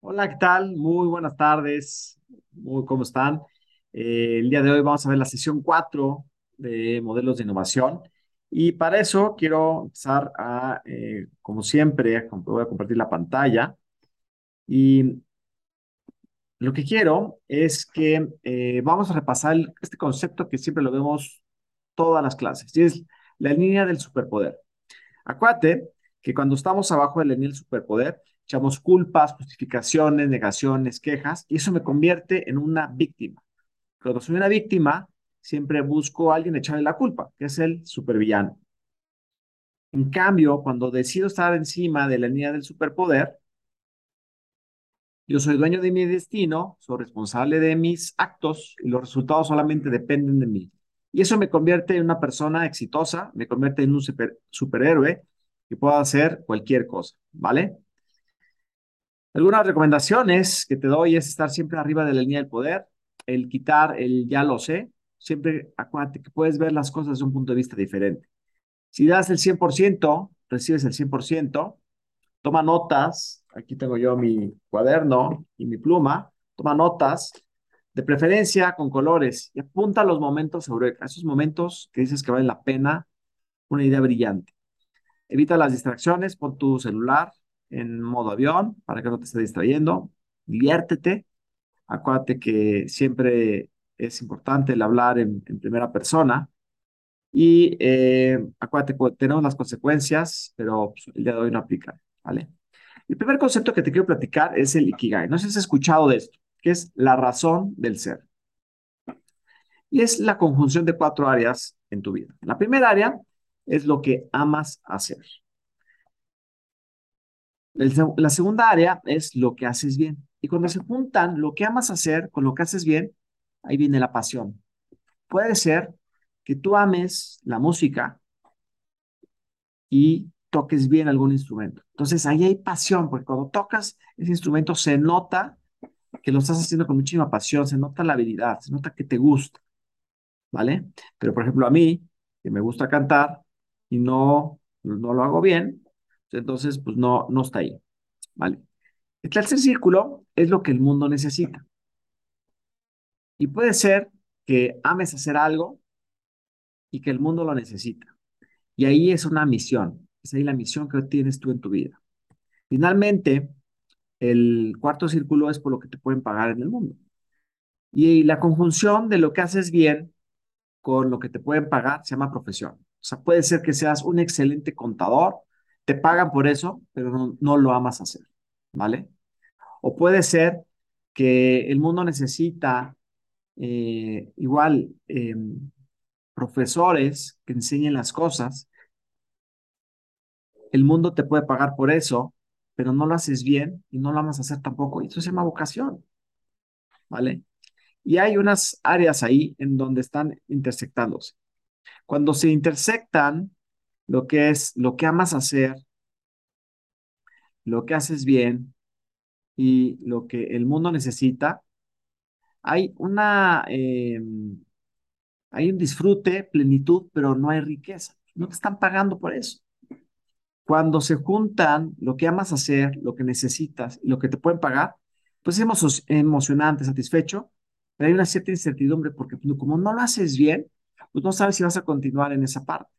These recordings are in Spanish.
Hola, ¿qué tal? Muy buenas tardes. ¿Cómo están? El día de hoy vamos a ver la sesión 4 de modelos de innovación. Y para eso quiero empezar como siempre, voy a compartir la pantalla. Y lo que quiero es que vamos a repasar este concepto que siempre lo vemos todas las clases, y es la línea del superpoder. Acuérdate que cuando estamos abajo de la línea del superpoder, echamos culpas, justificaciones, negaciones, quejas, y eso me convierte en una víctima. Cuando soy una víctima, siempre busco a alguien echarle la culpa, que es el supervillano. En cambio, cuando decido estar encima de la línea del superpoder, yo soy dueño de mi destino, soy responsable de mis actos, y los resultados solamente dependen de mí. Y eso me convierte en una persona exitosa, me convierte en un superhéroe que pueda hacer cualquier cosa, ¿vale? Algunas recomendaciones que te doy es estar siempre arriba de la línea del poder, el quitar el ya lo sé. Siempre acuérdate que puedes ver las cosas desde un punto de vista diferente. Si das el 100%, recibes el 100%. Toma notas. Aquí tengo yo mi cuaderno y mi pluma. Toma notas, de preferencia con colores, y apunta los momentos eureka, esos momentos que dices que valen la pena, una idea brillante. Evita las distracciones, pon tu celular en modo avión, para que no te esté distrayendo. Diviértete. Acuérdate que siempre es importante el hablar en primera persona. Y acuérdate que tenemos las consecuencias, pero pues, el día de hoy no aplica, ¿vale? El primer concepto que te quiero platicar es el Ikigai. No sé si has escuchado de esto, que es la razón del ser. Y es la conjunción de 4 áreas en tu vida. La primera área es lo que amas hacer. La segunda área es lo que haces bien. Y cuando se juntan lo que amas hacer con lo que haces bien, ahí viene la pasión. Puede ser que tú ames la música y toques bien algún instrumento. Entonces, ahí hay pasión, porque cuando tocas ese instrumento se nota que lo estás haciendo con muchísima pasión, se nota la habilidad, se nota que te gusta, ¿vale? Pero, por ejemplo, a mí, que me gusta cantar y no lo hago bien, entonces, pues no está ahí, ¿vale? El tercer círculo es lo que el mundo necesita. Y puede ser que ames hacer algo y que el mundo lo necesita. Y ahí es una misión. Es ahí la misión que tienes tú en tu vida. Finalmente, el cuarto círculo es por lo que te pueden pagar en el mundo. Y la conjunción de lo que haces bien con lo que te pueden pagar se llama profesión. O sea, puede ser que seas un excelente contador, te pagan por eso, pero no lo amas hacer, ¿vale? O puede ser que el mundo necesita igual profesores que enseñen las cosas. El mundo te puede pagar por eso, pero no lo haces bien y no lo amas hacer tampoco. Y eso se llama vocación, ¿vale? Y hay unas áreas ahí en donde están intersectándose. Cuando se intersectan, lo que es lo que amas hacer, lo que haces bien y lo que el mundo necesita, hay un disfrute, plenitud, pero no hay riqueza. No te están pagando por eso. Cuando se juntan lo que amas hacer, lo que necesitas y lo que te pueden pagar, pues es emocionante, satisfecho, pero hay una cierta incertidumbre porque como no lo haces bien, pues no sabes si vas a continuar en esa parte.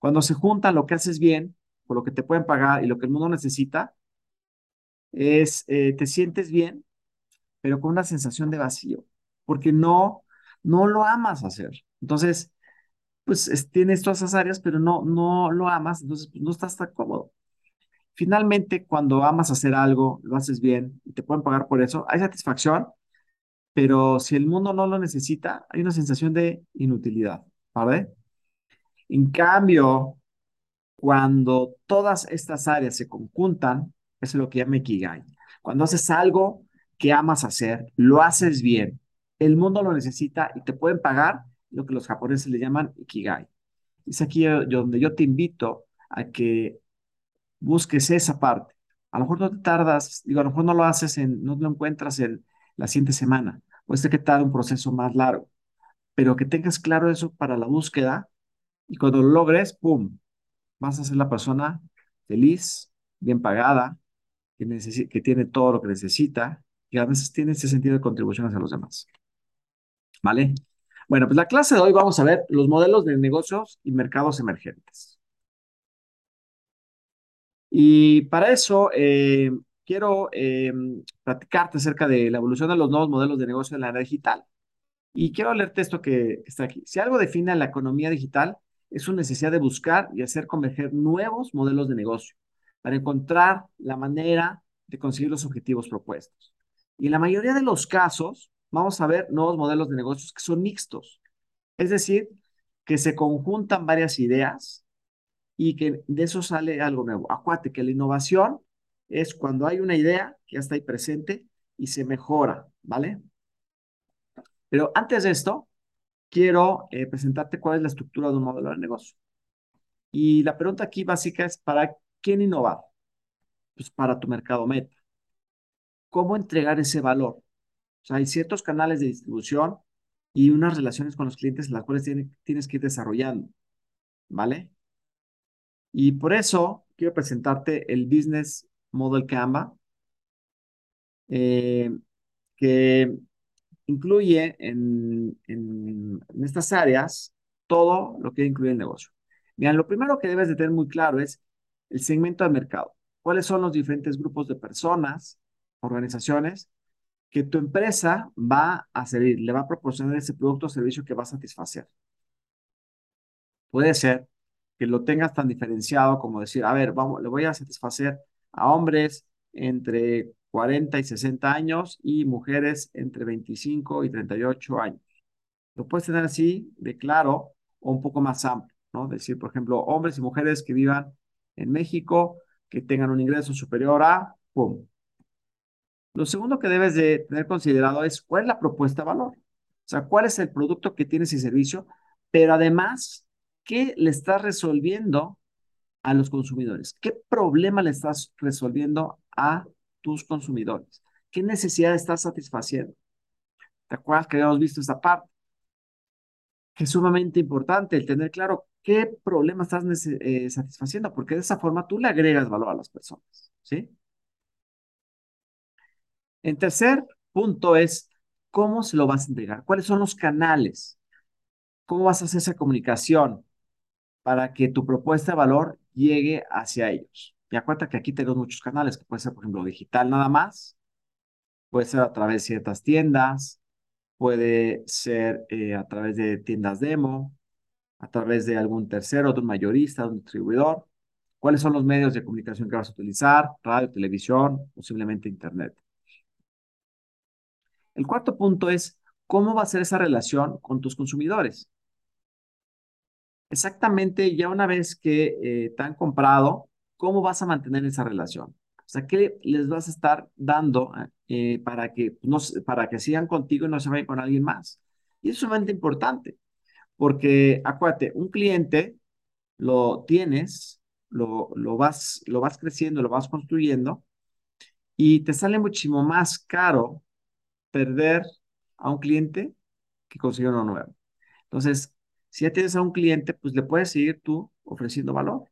Cuando se junta lo que haces bien, por lo que te pueden pagar y lo que el mundo necesita, te sientes bien, pero con una sensación de vacío, porque no lo amas hacer. Entonces, pues tienes todas esas áreas, pero no lo amas, entonces pues, no estás tan cómodo. Finalmente, cuando amas hacer algo, lo haces bien y te pueden pagar por eso, hay satisfacción, pero si el mundo no lo necesita, hay una sensación de inutilidad, ¿vale? En cambio, cuando todas estas áreas se conjuntan, eso es lo que llama Ikigai. Cuando haces algo que amas hacer, lo haces bien, el mundo lo necesita y te pueden pagar, lo que los japoneses le llaman Ikigai. Es aquí donde yo te invito a que busques esa parte. A lo mejor no te tardas, digo, a lo mejor no lo haces, no lo encuentras en la siguiente semana, o que tarda un proceso más largo, pero que tengas claro eso para la búsqueda. Y cuando lo logres, ¡pum!, vas a ser la persona feliz, bien pagada, que tiene todo lo que necesita y a veces tiene ese sentido de contribución hacia los demás. ¿Vale? Bueno, pues la clase de hoy vamos a ver los modelos de negocios y mercados emergentes. Y para eso quiero platicarte acerca de la evolución de los nuevos modelos de negocio en la era digital. Y quiero leerte esto que está aquí. Si algo define la economía digital, es su necesidad de buscar y hacer converger nuevos modelos de negocio para encontrar la manera de conseguir los objetivos propuestos. Y en la mayoría de los casos, vamos a ver nuevos modelos de negocios que son mixtos. Es decir, que se conjuntan varias ideas y que de eso sale algo nuevo. Acuérdate que la innovación es cuando hay una idea que ya está ahí presente y se mejora, ¿vale? Pero antes de esto, quiero presentarte cuál es la estructura de un modelo de negocio. Y la pregunta aquí básica es, ¿para quién innovar? Pues para tu mercado meta. ¿Cómo entregar ese valor? O sea, hay ciertos canales de distribución y unas relaciones con los clientes las cuales tienes que ir desarrollando, ¿vale? Y por eso quiero presentarte el Business Model Canvas, que incluye en estas áreas todo lo que incluye el negocio. Bien, lo primero que debes de tener muy claro es el segmento de mercado. ¿Cuáles son los diferentes grupos de personas, organizaciones, que tu empresa va a servir, le va a proporcionar ese producto o servicio que va a satisfacer? Puede ser que lo tengas tan diferenciado como decir, a ver, vamos, le voy a satisfacer a hombres entre 40 y 60 años y mujeres entre 25 y 38 años. Lo puedes tener así de claro o un poco más amplio, ¿no? Decir, por ejemplo, hombres y mujeres que vivan en México, que tengan un ingreso superior a, ¡pum! Lo segundo que debes de tener considerado es cuál es la propuesta de valor. O sea, cuál es el producto que tienes y servicio, pero además, ¿qué le estás resolviendo a los consumidores? ¿Qué problema le estás resolviendo a tus consumidores? ¿Qué necesidad estás satisfaciendo? ¿Te acuerdas que habíamos visto esta parte? Que es sumamente importante el tener claro qué problema estás satisfaciendo, porque de esa forma tú le agregas valor a las personas, ¿sí? El tercer punto es cómo se lo vas a entregar, cuáles son los canales, cómo vas a hacer esa comunicación para que tu propuesta de valor llegue hacia ellos. Y acuérdate que aquí tenemos muchos canales, que puede ser, por ejemplo, digital nada más, puede ser a través de ciertas tiendas, puede ser a través de tiendas demo, a través de algún tercero, de un mayorista, de un distribuidor. ¿Cuáles son los medios de comunicación que vas a utilizar? Radio, televisión, posiblemente internet. El cuarto punto es, ¿cómo va a ser esa relación con tus consumidores? Exactamente, ya una vez que te han comprado, ¿cómo vas a mantener esa relación? O sea, ¿qué les vas a estar dando para que sigan contigo y no se vayan con alguien más? Y es sumamente importante, porque acuérdate, un cliente lo tienes, lo vas creciendo, lo vas construyendo, y te sale muchísimo más caro perder a un cliente que consigue uno nuevo. Entonces, si ya tienes a un cliente, pues le puedes seguir tú ofreciendo valor,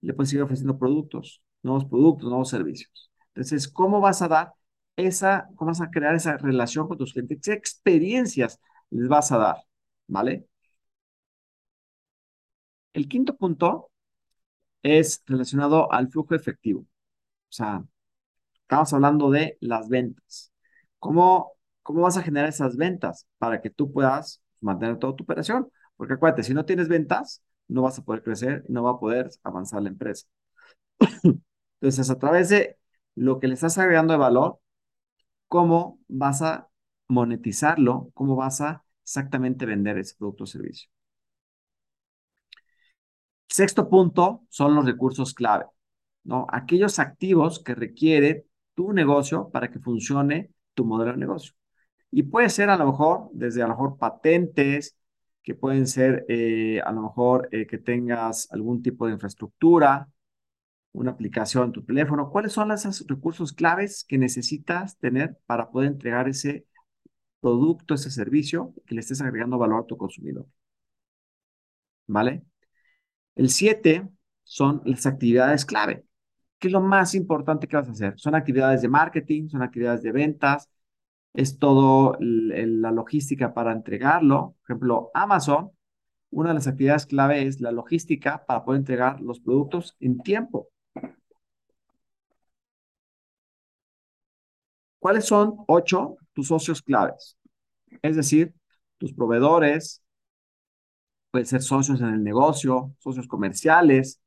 le puedes seguir ofreciendo productos, nuevos servicios. Entonces, ¿cómo vas a dar esa, cómo vas a crear esa relación con tus clientes? ¿Qué experiencias les vas a dar? ¿Vale? El quinto punto es relacionado al flujo efectivo. O sea, estamos hablando de las ventas. ¿Cómo vas a generar esas ventas para que tú puedas mantener toda tu operación? Porque acuérdate, si no tienes ventas, no vas a poder crecer, no va a poder avanzar la empresa. Entonces, a través de lo que le estás agregando de valor, ¿cómo vas a monetizarlo? ¿Cómo vas a exactamente vender ese producto o servicio? Sexto punto son los recursos clave, ¿no? Aquellos activos que requiere tu negocio para que funcione tu modelo de negocio. Y puede ser a lo mejor, desde a lo mejor patentes, que pueden ser a lo mejor que tengas algún tipo de infraestructura, una aplicación en tu teléfono. ¿Cuáles son esos recursos claves que necesitas tener para poder entregar ese producto, ese servicio, que le estés agregando valor a tu consumidor? ¿Vale? El 7 son las actividades clave. ¿Qué es lo más importante que vas a hacer? Son actividades de marketing, son actividades de ventas, es todo la logística para entregarlo. Por ejemplo, Amazon, una de las actividades clave es la logística para poder entregar los productos en tiempo. ¿Cuáles son 8 tus socios claves? Es decir, tus proveedores, pueden ser socios en el negocio, socios comerciales.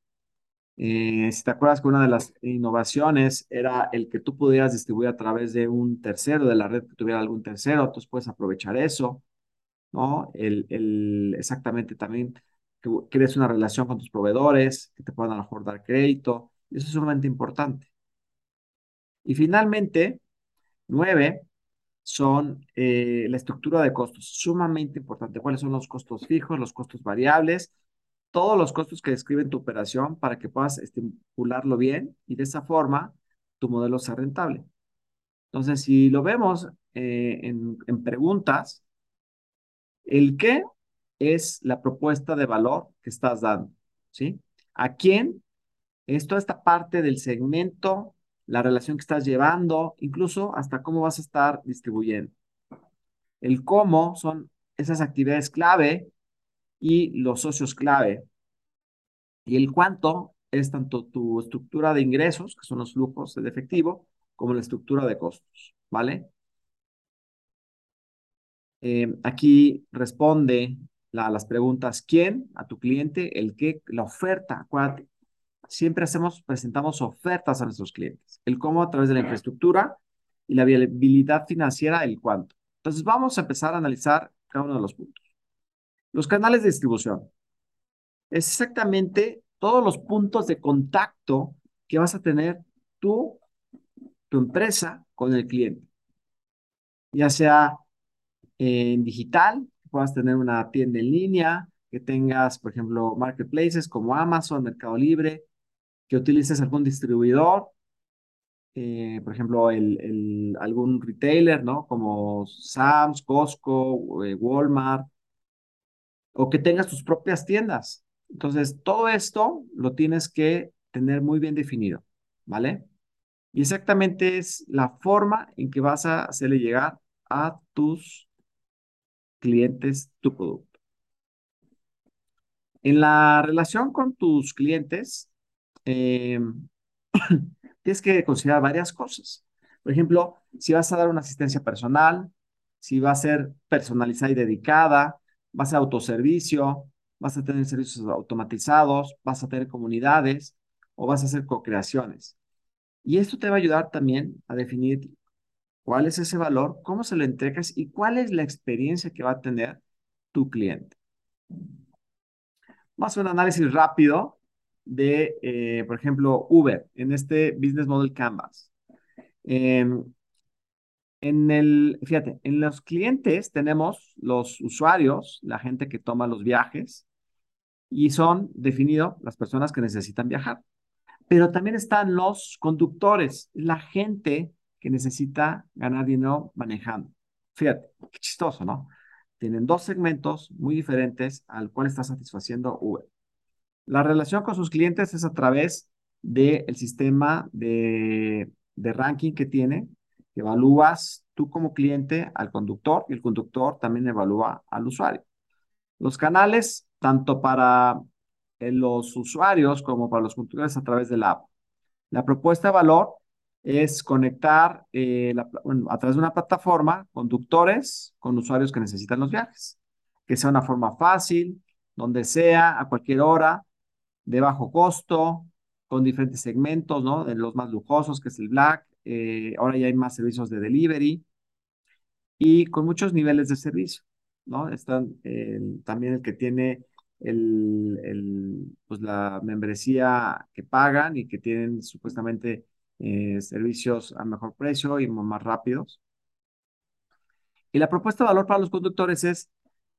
Si te acuerdas que una de las innovaciones era el que tú pudieras distribuir a través de un tercero, de la red que tuviera algún tercero, entonces puedes aprovechar eso, ¿no? Exactamente, también que crees una relación con tus proveedores, que te puedan a lo mejor dar crédito. Eso es sumamente importante. Y finalmente, 9 son la estructura de costos, sumamente importante. ¿Cuáles son los costos fijos, los costos variables? Todos los costos que describen tu operación para que puedas estipularlo bien y de esa forma tu modelo sea rentable. Entonces, si lo vemos en preguntas, el qué es la propuesta de valor que estás dando, ¿sí? ¿A quién? Es toda esta parte del segmento, la relación que estás llevando, incluso hasta cómo vas a estar distribuyendo. El cómo son esas actividades clave y los socios clave. Y el cuánto es tanto tu estructura de ingresos, que son los flujos de efectivo, como la estructura de costos, ¿vale? Aquí responde las preguntas quién, a tu cliente, el qué, la oferta. Acuérdate, siempre presentamos ofertas a nuestros clientes. El cómo a través de la infraestructura y la viabilidad financiera, el cuánto. Entonces vamos a empezar a analizar cada uno de los puntos. Los canales de distribución. Es exactamente todos los puntos de contacto que vas a tener tú, tu empresa, con el cliente. Ya sea en digital, que puedas tener una tienda en línea, que tengas, por ejemplo, marketplaces como Amazon, Mercado Libre, que utilices algún distribuidor, por ejemplo, algún retailer, ¿no? Como Sam's, Costco, Walmart, o que tengas tus propias tiendas. Entonces, todo esto lo tienes que tener muy bien definido, ¿vale? Y exactamente es la forma en que vas a hacerle llegar a tus clientes tu producto. En la relación con tus clientes, tienes que considerar varias cosas. Por ejemplo, si vas a dar una asistencia personal, si va a ser personalizada y dedicada, vas a autoservicio, vas a tener servicios automatizados, vas a tener comunidades o vas a hacer co-creaciones. Y esto te va a ayudar también a definir cuál es ese valor, cómo se lo entregas y cuál es la experiencia que va a tener tu cliente. Vamos a hacer un análisis rápido de, por ejemplo, Uber en este Business Model Canvas. Fíjate, en los clientes tenemos los usuarios, la gente que toma los viajes y son definidos las personas que necesitan viajar. Pero también están los conductores, la gente que necesita ganar dinero manejando. Fíjate, qué chistoso, ¿no? Tienen 2 segmentos muy diferentes al cual está satisfaciendo Uber. La relación con sus clientes es a través del sistema de ranking que tiene. Evalúas tú como cliente al conductor y el conductor también evalúa al usuario. Los canales, tanto para los usuarios como para los conductores a través de la app. La propuesta de valor es conectar a través de una plataforma conductores con usuarios que necesitan los viajes. Que sea una forma fácil, donde sea, a cualquier hora, de bajo costo, con diferentes segmentos, ¿no? De los más lujosos, que es el Black. Ahora ya hay más servicios de delivery y con muchos niveles de servicio, ¿no? Están también el que tiene pues la membresía que pagan y que tienen supuestamente servicios a mejor precio y más rápidos. Y la propuesta de valor para los conductores es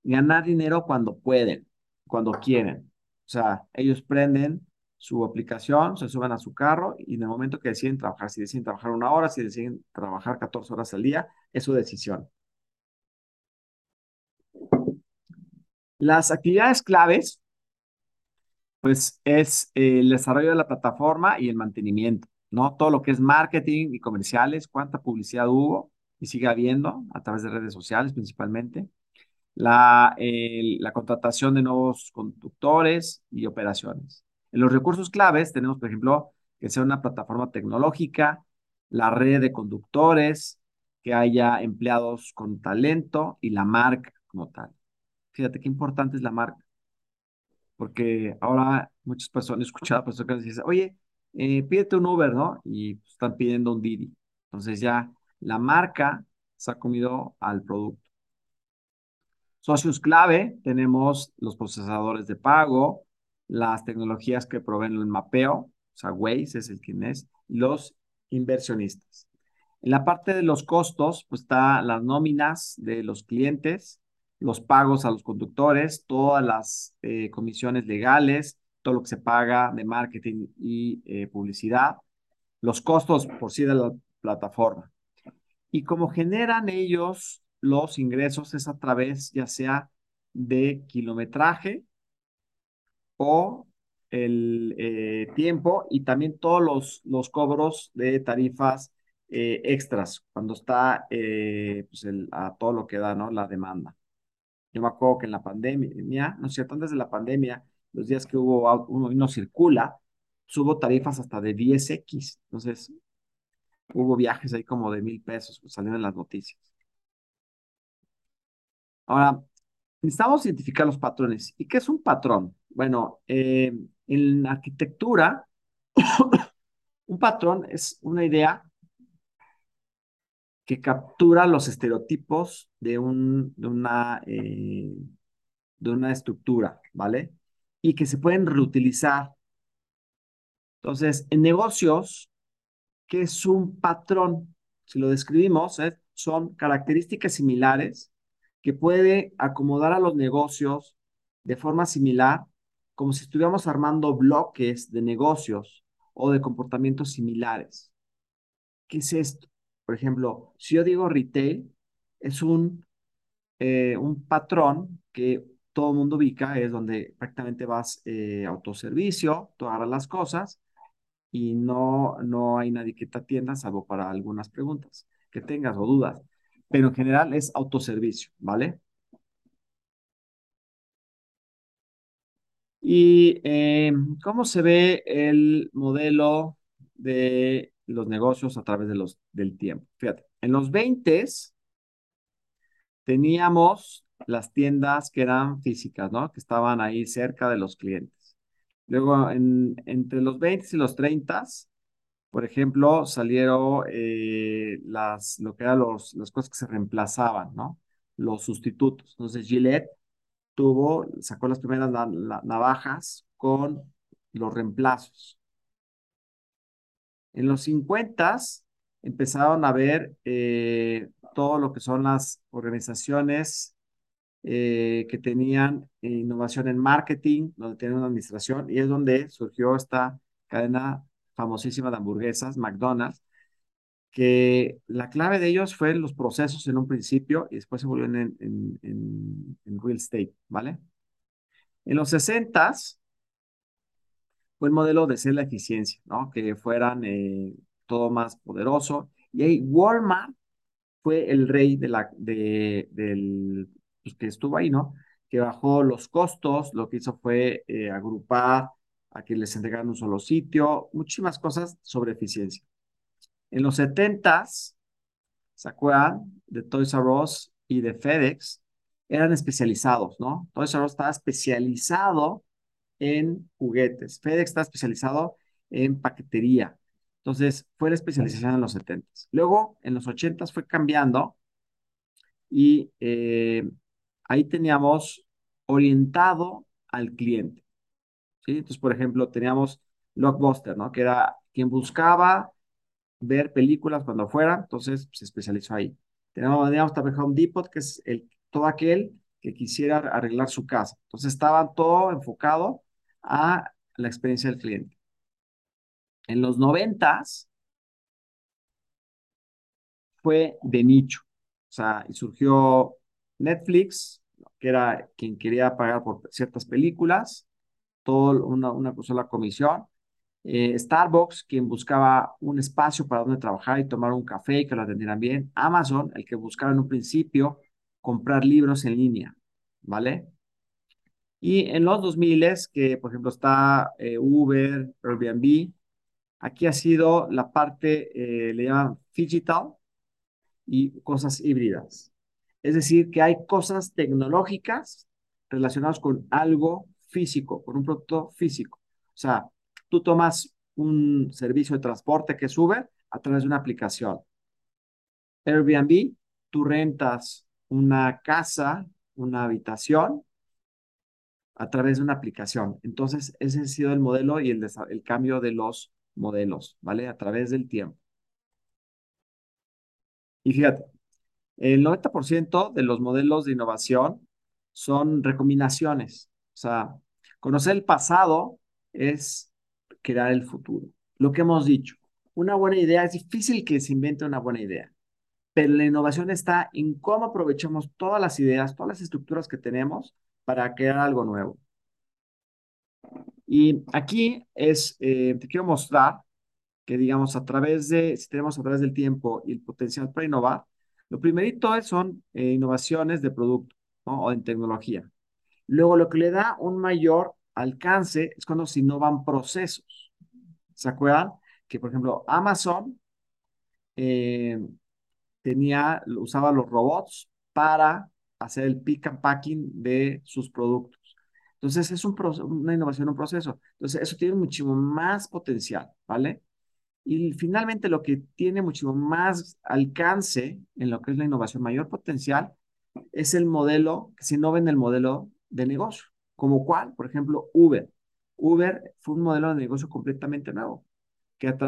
ganar dinero cuando pueden, cuando quieren. O sea, ellos prenden su aplicación, se suben a su carro y en el momento que deciden trabajar, si deciden trabajar 1 hora, si deciden trabajar 14 horas al día, es su decisión. Las actividades claves Pues es el desarrollo de la plataforma y el mantenimiento, ¿no? Todo lo que es marketing y comerciales, cuánta publicidad hubo y sigue habiendo a través de redes sociales principalmente, la contratación de nuevos conductores y operaciones. En los recursos claves tenemos, por ejemplo, que sea una plataforma tecnológica, la red de conductores, que haya empleados con talento y la marca como tal. Fíjate qué importante es la marca. Porque ahora muchas personas, he escuchado personas que dicen, oye, pídete un Uber, ¿no? Y pues, están pidiendo un Didi. Entonces ya la marca se ha comido al producto. Socios clave, tenemos los procesadores de pago, las tecnologías que proveen el mapeo, o sea, Waze es el quien es, los inversionistas. En la parte de los costos, pues está las nóminas de los clientes, los pagos a los conductores, todas las comisiones legales, todo lo que se paga de marketing y publicidad, los costos por sí de la plataforma. Y cómo generan ellos los ingresos es a través ya sea de kilometraje o el tiempo y también todos los cobros de tarifas extras cuando está pues a todo lo que da, ¿no? La demanda. Yo me acuerdo que en la pandemia, no es cierto, antes de la pandemia, los días que hubo uno no circula, subo tarifas hasta de 10x. Entonces, hubo viajes ahí como de $1,000, pues, salieron en las noticias. Ahora, necesitamos identificar los patrones. ¿Y qué es un patrón? Bueno, en arquitectura, un patrón es una idea que captura los estereotipos de una estructura, ¿vale? Y que se pueden reutilizar. Entonces, en negocios, ¿qué es un patrón? Si lo describimos, son características similares que puede acomodar a los negocios de forma similar, como si estuviéramos armando bloques de negocios o de comportamientos similares. ¿Qué es esto? Por ejemplo, si yo digo retail, es un patrón que todo el mundo ubica, es donde prácticamente vas autoservicio, tú agarras las cosas y no hay nadie que te atienda, salvo para algunas preguntas que tengas o dudas. Pero en general es autoservicio, ¿vale? Y ¿cómo se ve el modelo de los negocios a través del tiempo? Fíjate, en los 20s teníamos las tiendas que eran físicas, ¿no? Que estaban ahí cerca de los clientes. Luego, entre los 20s y los 30s, por ejemplo, salieron lo que eran las cosas que se reemplazaban, ¿no? Los sustitutos. Entonces, Gillette sacó las primeras navajas con los reemplazos. En los 50s empezaron a ver todo lo que son las organizaciones que tenían innovación en marketing, donde tenían una administración, y es donde surgió esta cadena famosísima de hamburguesas, McDonald's, que la clave de ellos fue los procesos en un principio y después se volvió en real estate, ¿vale? En los 60s, fue el modelo de ser la eficiencia, ¿no? Que fueran todo más poderoso. Y ahí Walmart fue el rey pues que estuvo ahí, ¿no? Que bajó los costos, lo que hizo fue agrupar a que les entregaran un solo sitio, muchísimas cosas sobre eficiencia. En los 70s, ¿se acuerdan? De Toys R Us y de FedEx, eran especializados, ¿no? Toys R Us estaba especializado en juguetes. FedEx está especializado en paquetería. Entonces, fue la especialización en los 70s. Luego, en los 80s fue cambiando y ahí teníamos orientado al cliente, ¿sí? Entonces, por ejemplo, teníamos Blockbuster, ¿no? Que era quien buscaba ver películas cuando fuera, entonces se especializó ahí. Teníamos también Home Depot, que es todo aquel que quisiera arreglar su casa. Entonces, estaba todo enfocado a la experiencia del cliente. En los 90s fue de nicho, o sea, y surgió Netflix, que era quien quería pagar por ciertas películas, todo una sola comisión. Starbucks, quien buscaba un espacio para donde trabajar y tomar un café y que lo atendieran bien. Amazon, el que buscaba en un principio comprar libros en línea, ¿vale? Y en los 2000s, que por ejemplo está Uber, Airbnb, aquí ha sido la parte, le llaman phygital y cosas híbridas. Es decir, que hay cosas tecnológicas relacionadas con algo físico, con un producto físico. O sea, tú tomas un servicio de transporte que es Uber a través de una aplicación. Airbnb, tú rentas una casa, una habitación, a través de una aplicación. Entonces, ese ha sido el modelo y el cambio de los modelos, ¿vale? A través del tiempo. Y fíjate, el 90% de los modelos de innovación son recombinaciones. O sea, conocer el pasado es crear el futuro. Lo que hemos dicho, una buena idea, es difícil que se invente una buena idea, pero la innovación está en cómo aprovechamos todas las ideas, todas las estructuras que tenemos para crear algo nuevo. Y aquí es, te quiero mostrar que, digamos, a través de, si tenemos a través del tiempo y el potencial para innovar, lo primerito son innovaciones de producto, ¿no? O en tecnología. Luego, lo que le da un mayor alcance es cuando se innovan procesos. ¿Se acuerdan? Que, por ejemplo, Amazon usaba los robots para hacer el pick and packing de sus productos. Entonces, es una innovación, un proceso. Entonces, eso tiene muchísimo más potencial, ¿vale? Y finalmente, lo que tiene muchísimo más alcance en lo que es la innovación, mayor potencial, es el modelo, que se innova en el modelo de negocio. Como cuál, por ejemplo, Uber. Uber fue un modelo de negocio completamente nuevo, que el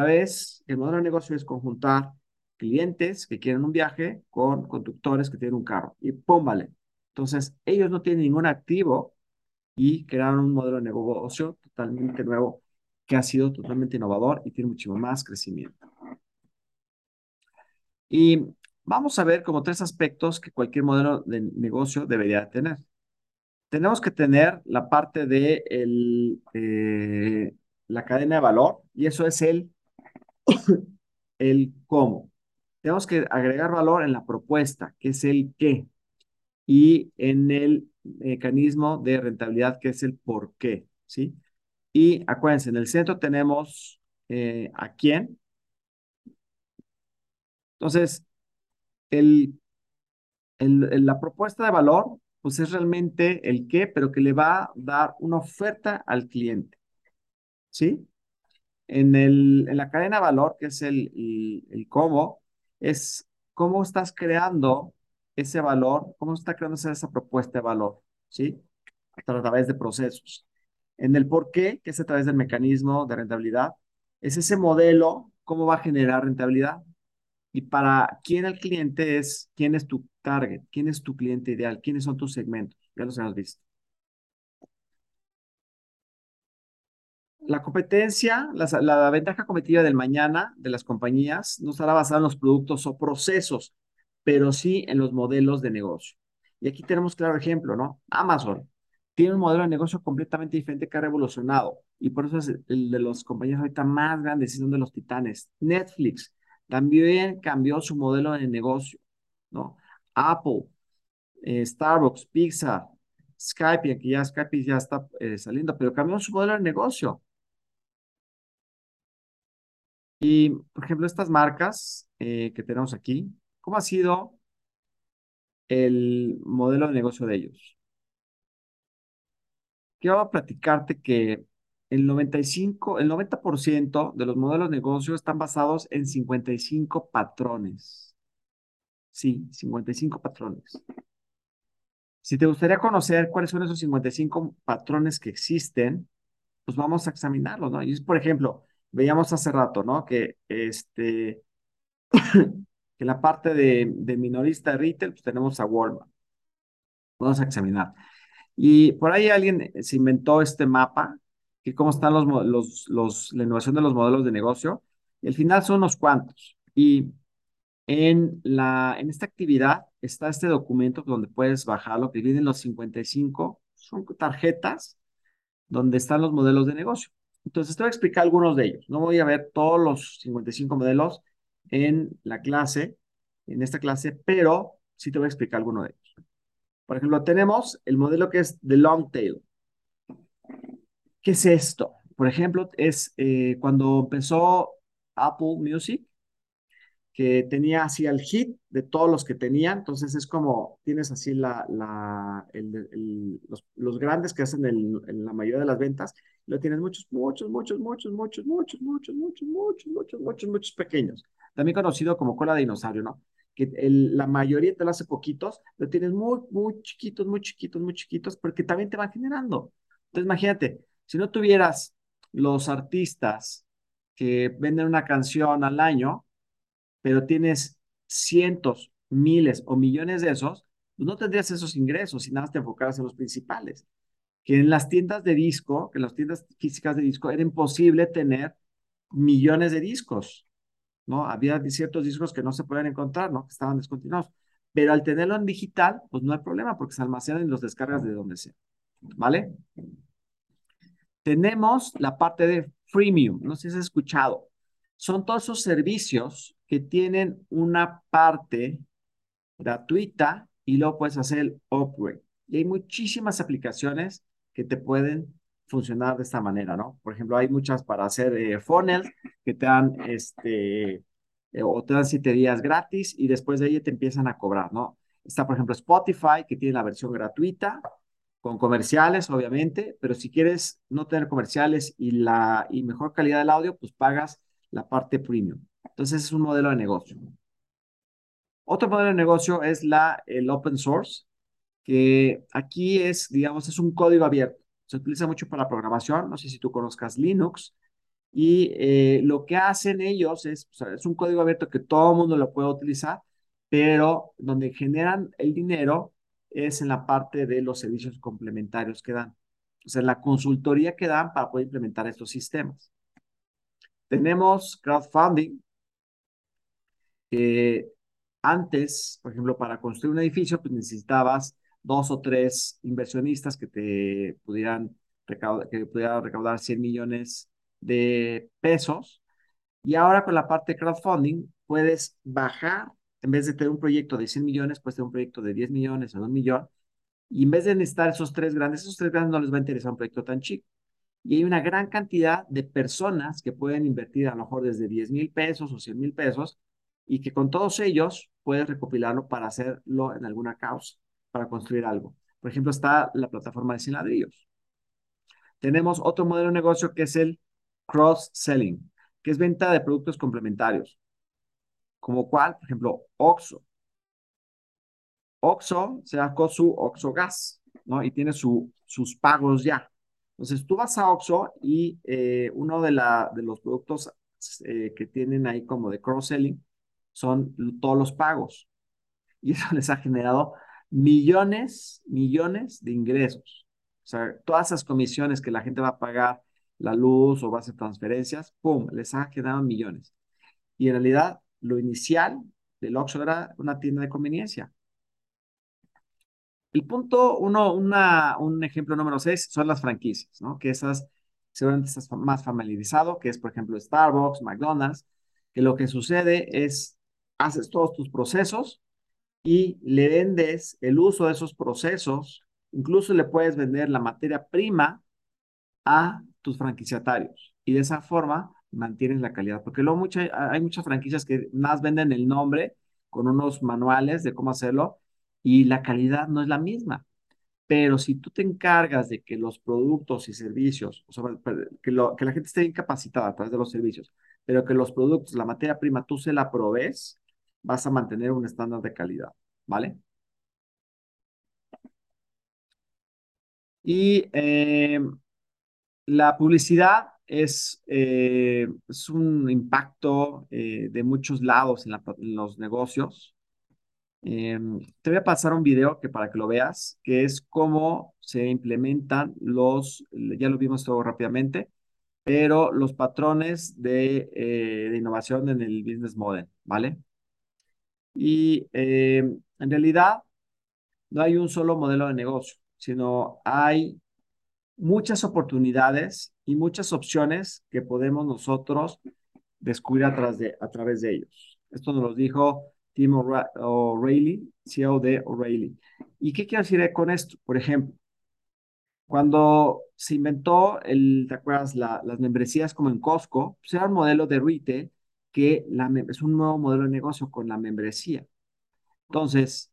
modelo de negocio es conjuntar clientes que quieren un viaje con conductores que tienen un carro. Y póngale. Entonces, ellos no tienen ningún activo y crearon un modelo de negocio totalmente nuevo que ha sido totalmente innovador y tiene muchísimo más crecimiento. Y vamos a ver como tres aspectos que cualquier modelo de negocio debería tener. Tenemos que tener la parte de la cadena de valor, y eso es el cómo. Tenemos que agregar valor en la propuesta, que es el qué, y en el mecanismo de rentabilidad, que es el por qué, ¿sí? Y acuérdense, en el centro tenemos a quién. Entonces, la propuesta de valor, pues es realmente el qué, pero que le va a dar una oferta al cliente, ¿sí? En la cadena de valor, que es el cómo, es cómo estás creando ese valor, cómo está creando esa propuesta de valor, ¿sí? A través de procesos. En el por qué, que es a través del mecanismo de rentabilidad, es ese modelo, cómo va a generar rentabilidad. Y para quién el cliente es, quién es tu target, quién es tu cliente ideal, quiénes son tus segmentos, ya los hemos visto. La competencia, la ventaja competitiva del mañana de las compañías no estará basada en los productos o procesos, pero sí en los modelos de negocio. Y aquí tenemos claro ejemplo, ¿no? Amazon tiene un modelo de negocio completamente diferente que ha revolucionado, y por eso es el de las compañías ahorita más grandes, y son de los titanes. Netflix también cambió su modelo de negocio, ¿no? Apple, Starbucks, Pizza, Skype, que ya Skype ya está saliendo, pero cambió su modelo de negocio. Y, por ejemplo, estas marcas que tenemos aquí, ¿cómo ha sido el modelo de negocio de ellos? Quiero platicarte que el 90% de los modelos de negocio están basados en 55 patrones. Sí, 55 patrones. Si te gustaría conocer cuáles son esos 55 patrones que existen, pues vamos a examinarlos, ¿no? Y, por ejemplo, veíamos hace rato, ¿no? Que que la parte de minorista de retail, pues tenemos a Walmart. Vamos a examinar. Y por ahí alguien se inventó este mapa, que cómo están la innovación de los modelos de negocio. Y al final son unos cuantos. Y en esta actividad está este documento donde puedes bajarlo, que vienen los 55, son tarjetas donde están los modelos de negocio. Entonces, te voy a explicar algunos de ellos. No voy a ver todos los 55 modelos en esta clase, pero sí te voy a explicar alguno de ellos. Por ejemplo, tenemos el modelo que es de long tail. ¿Qué es esto? Por ejemplo, es cuando empezó Apple Music, que tenía así el hit de todos los que tenía. Entonces es como, tienes así los grandes que hacen la mayoría de las ventas, lo tienes muchos pequeños. También conocido como cola de dinosaurio, ¿no? Que la mayoría te lo hace poquitos, lo tienes muy chiquitos, porque también te van generando. Entonces imagínate, si no tuvieras los artistas que venden una canción al año, pero tienes cientos, miles o millones de esos, pues no tendrías esos ingresos si nada más te enfocaras en los principales. Que en las tiendas de disco, que en las tiendas físicas de disco, era imposible tener millones de discos, ¿no? Había ciertos discos que no se podían encontrar, ¿no? Que estaban descontinuados. Pero al tenerlo en digital, pues no hay problema, porque se almacenan y los descargas de donde sea, ¿vale? Tenemos la parte de freemium, no sé si has escuchado. Son todos esos servicios que tienen una parte gratuita y luego puedes hacer el upgrade. Y hay muchísimas aplicaciones que te pueden funcionar de esta manera, ¿no? Por ejemplo, hay muchas para hacer funnels que te dan, o te dan 7 días gratis y después de ahí te empiezan a cobrar, ¿no? Está, por ejemplo, Spotify, que tiene la versión gratuita, con comerciales, obviamente, pero si quieres no tener comerciales y mejor calidad del audio, pues pagas la parte premium. Entonces, es un modelo de negocio. Otro modelo de negocio es el open source, que aquí es, digamos, es un código abierto. Se utiliza mucho para programación. No sé si tú conozcas Linux. Y lo que hacen ellos es un código abierto que todo el mundo lo puede utilizar, pero donde generan el dinero es en la parte de los servicios complementarios que dan. O sea, la consultoría que dan para poder implementar estos sistemas. Tenemos crowdfunding. Antes, por ejemplo, para construir un edificio, pues necesitabas 2 o 3 inversionistas que pudieran recaudar 100 millones de pesos. Y ahora con la parte de crowdfunding, puedes bajar, en vez de tener un proyecto de 100 millones, puedes tener un proyecto de 10 millones o de 1 millón. Y en vez de necesitar esos tres grandes no les va a interesar un proyecto tan chico. Y hay una gran cantidad de personas que pueden invertir a lo mejor desde 10,000 pesos o 100,000 pesos, y que con todos ellos puedes recopilarlo para hacerlo en alguna causa, para construir algo. Por ejemplo, está la plataforma de 100 ladrillos. Tenemos otro modelo de negocio que es el cross-selling, que es venta de productos complementarios. Como cuál, por ejemplo, Oxxo. Oxxo sacó su Oxxo Gas, ¿no? Y tiene sus pagos ya. Entonces, tú vas a Oxxo y uno de los productos que tienen ahí como de cross-selling son todos los pagos. Y eso les ha generado millones de ingresos. O sea, todas esas comisiones que la gente va a pagar, la luz o va a hacer transferencias, ¡pum!, les ha generado millones. Y en realidad, lo inicial del Oxxo era una tienda de conveniencia. El punto uno, un ejemplo número 6 son las franquicias, ¿no? Que esas, seguramente estás más familiarizado, que es, por ejemplo, Starbucks, McDonald's, que lo que sucede es, haces todos tus procesos y le vendes el uso de esos procesos, incluso le puedes vender la materia prima a tus franquiciatarios, y de esa forma mantienes la calidad, porque luego hay muchas franquicias que más venden el nombre con unos manuales de cómo hacerlo, y la calidad no es la misma. Pero si tú te encargas de que los productos y servicios, o sea, que la gente esté bien capacitada a través de los servicios, pero que los productos, la materia prima, tú se la provees, vas a mantener un estándar de calidad, ¿vale? Y la publicidad es un impacto de muchos lados en los negocios. Te voy a pasar un video para que lo veas, que es cómo se implementan ya lo vimos todo rápidamente, pero los patrones de innovación en el business model, ¿vale? Y en realidad no hay un solo modelo de negocio, sino hay muchas oportunidades y muchas opciones que podemos nosotros descubrir a través de ellos. Esto nos lo dijo Tim O'Reilly, CEO de O'Reilly. ¿Y qué quiero decir con esto? Por ejemplo, cuando se inventó, ¿te acuerdas? Las membresías como en Costco, pues era un modelo de retail que es un nuevo modelo de negocio con la membresía. Entonces,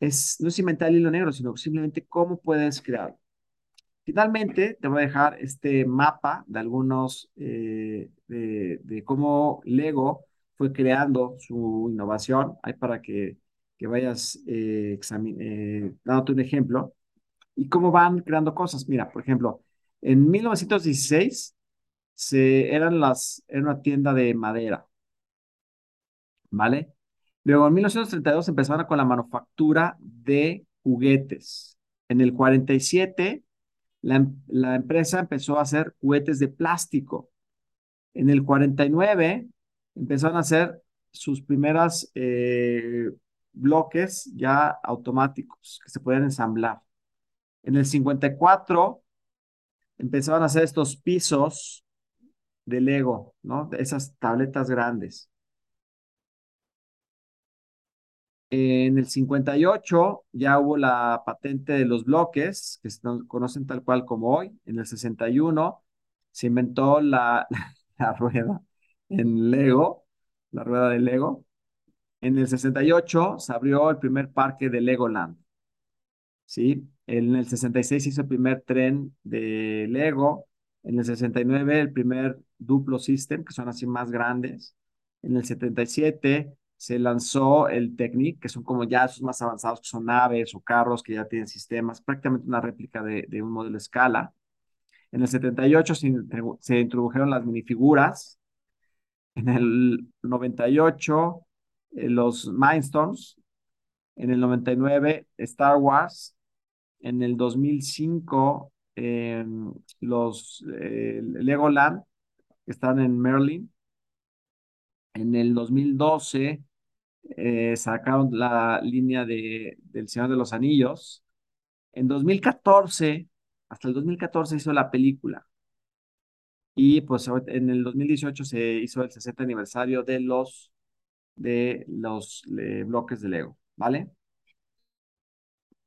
no es inventar el hilo negro, sino simplemente cómo puedes crearlo. Finalmente, te voy a dejar este mapa de algunos, de cómo Lego fue creando su innovación, ahí para que vayas dándote un ejemplo. Y cómo van creando cosas. Mira, por ejemplo, en 1916 era una tienda de madera, ¿vale? Luego en 1932 empezaron con la manufactura de juguetes. En el 47 la empresa empezó a hacer juguetes de plástico. En el 49 empezaron a hacer sus primeras bloques ya automáticos que se podían ensamblar. En el 54 empezaban a hacer estos pisos de Lego, ¿no? Esas tabletas grandes. En el 58 ya hubo la patente de los bloques, que se conocen tal cual como hoy. En el 61 se inventó la rueda en Lego, la rueda de Lego. En el 68 se abrió el primer parque de Legoland, ¿sí? En el 66 hizo el primer tren de Lego. En el 69 el primer Duplo System, que son así más grandes. En el 77 se lanzó el Technic, que son como ya esos más avanzados, que son naves o carros que ya tienen sistemas, prácticamente una réplica de un modelo de escala. En el 78 se introdujeron las minifiguras. En el 98 los Mindstorms. En el 99 Star Wars. En el 2005, los Legoland, que están en Merlin. En el 2012, sacaron la línea de El Señor de los Anillos. En 2014, hasta el 2014 hizo la película. Y pues en el 2018 se hizo el 60 aniversario de los bloques de Lego, ¿vale?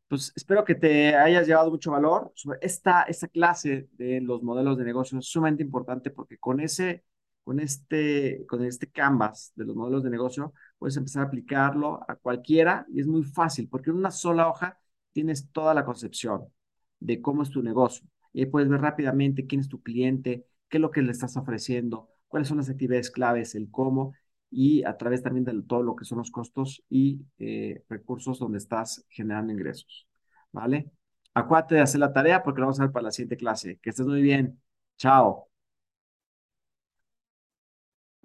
Pues espero que te hayas llevado mucho valor sobre esta clase de los modelos de negocio. Es sumamente importante porque con este canvas de los modelos de negocio puedes empezar a aplicarlo a cualquiera y es muy fácil porque en una sola hoja tienes toda la concepción de cómo es tu negocio. Y ahí puedes ver rápidamente quién es tu cliente, qué es lo que le estás ofreciendo, cuáles son las actividades claves, el cómo y a través también de todo lo que son los costos y recursos donde estás generando ingresos, ¿vale? Acuérdate de hacer la tarea porque lo vamos a ver para la siguiente clase. Que estés muy bien. Chao.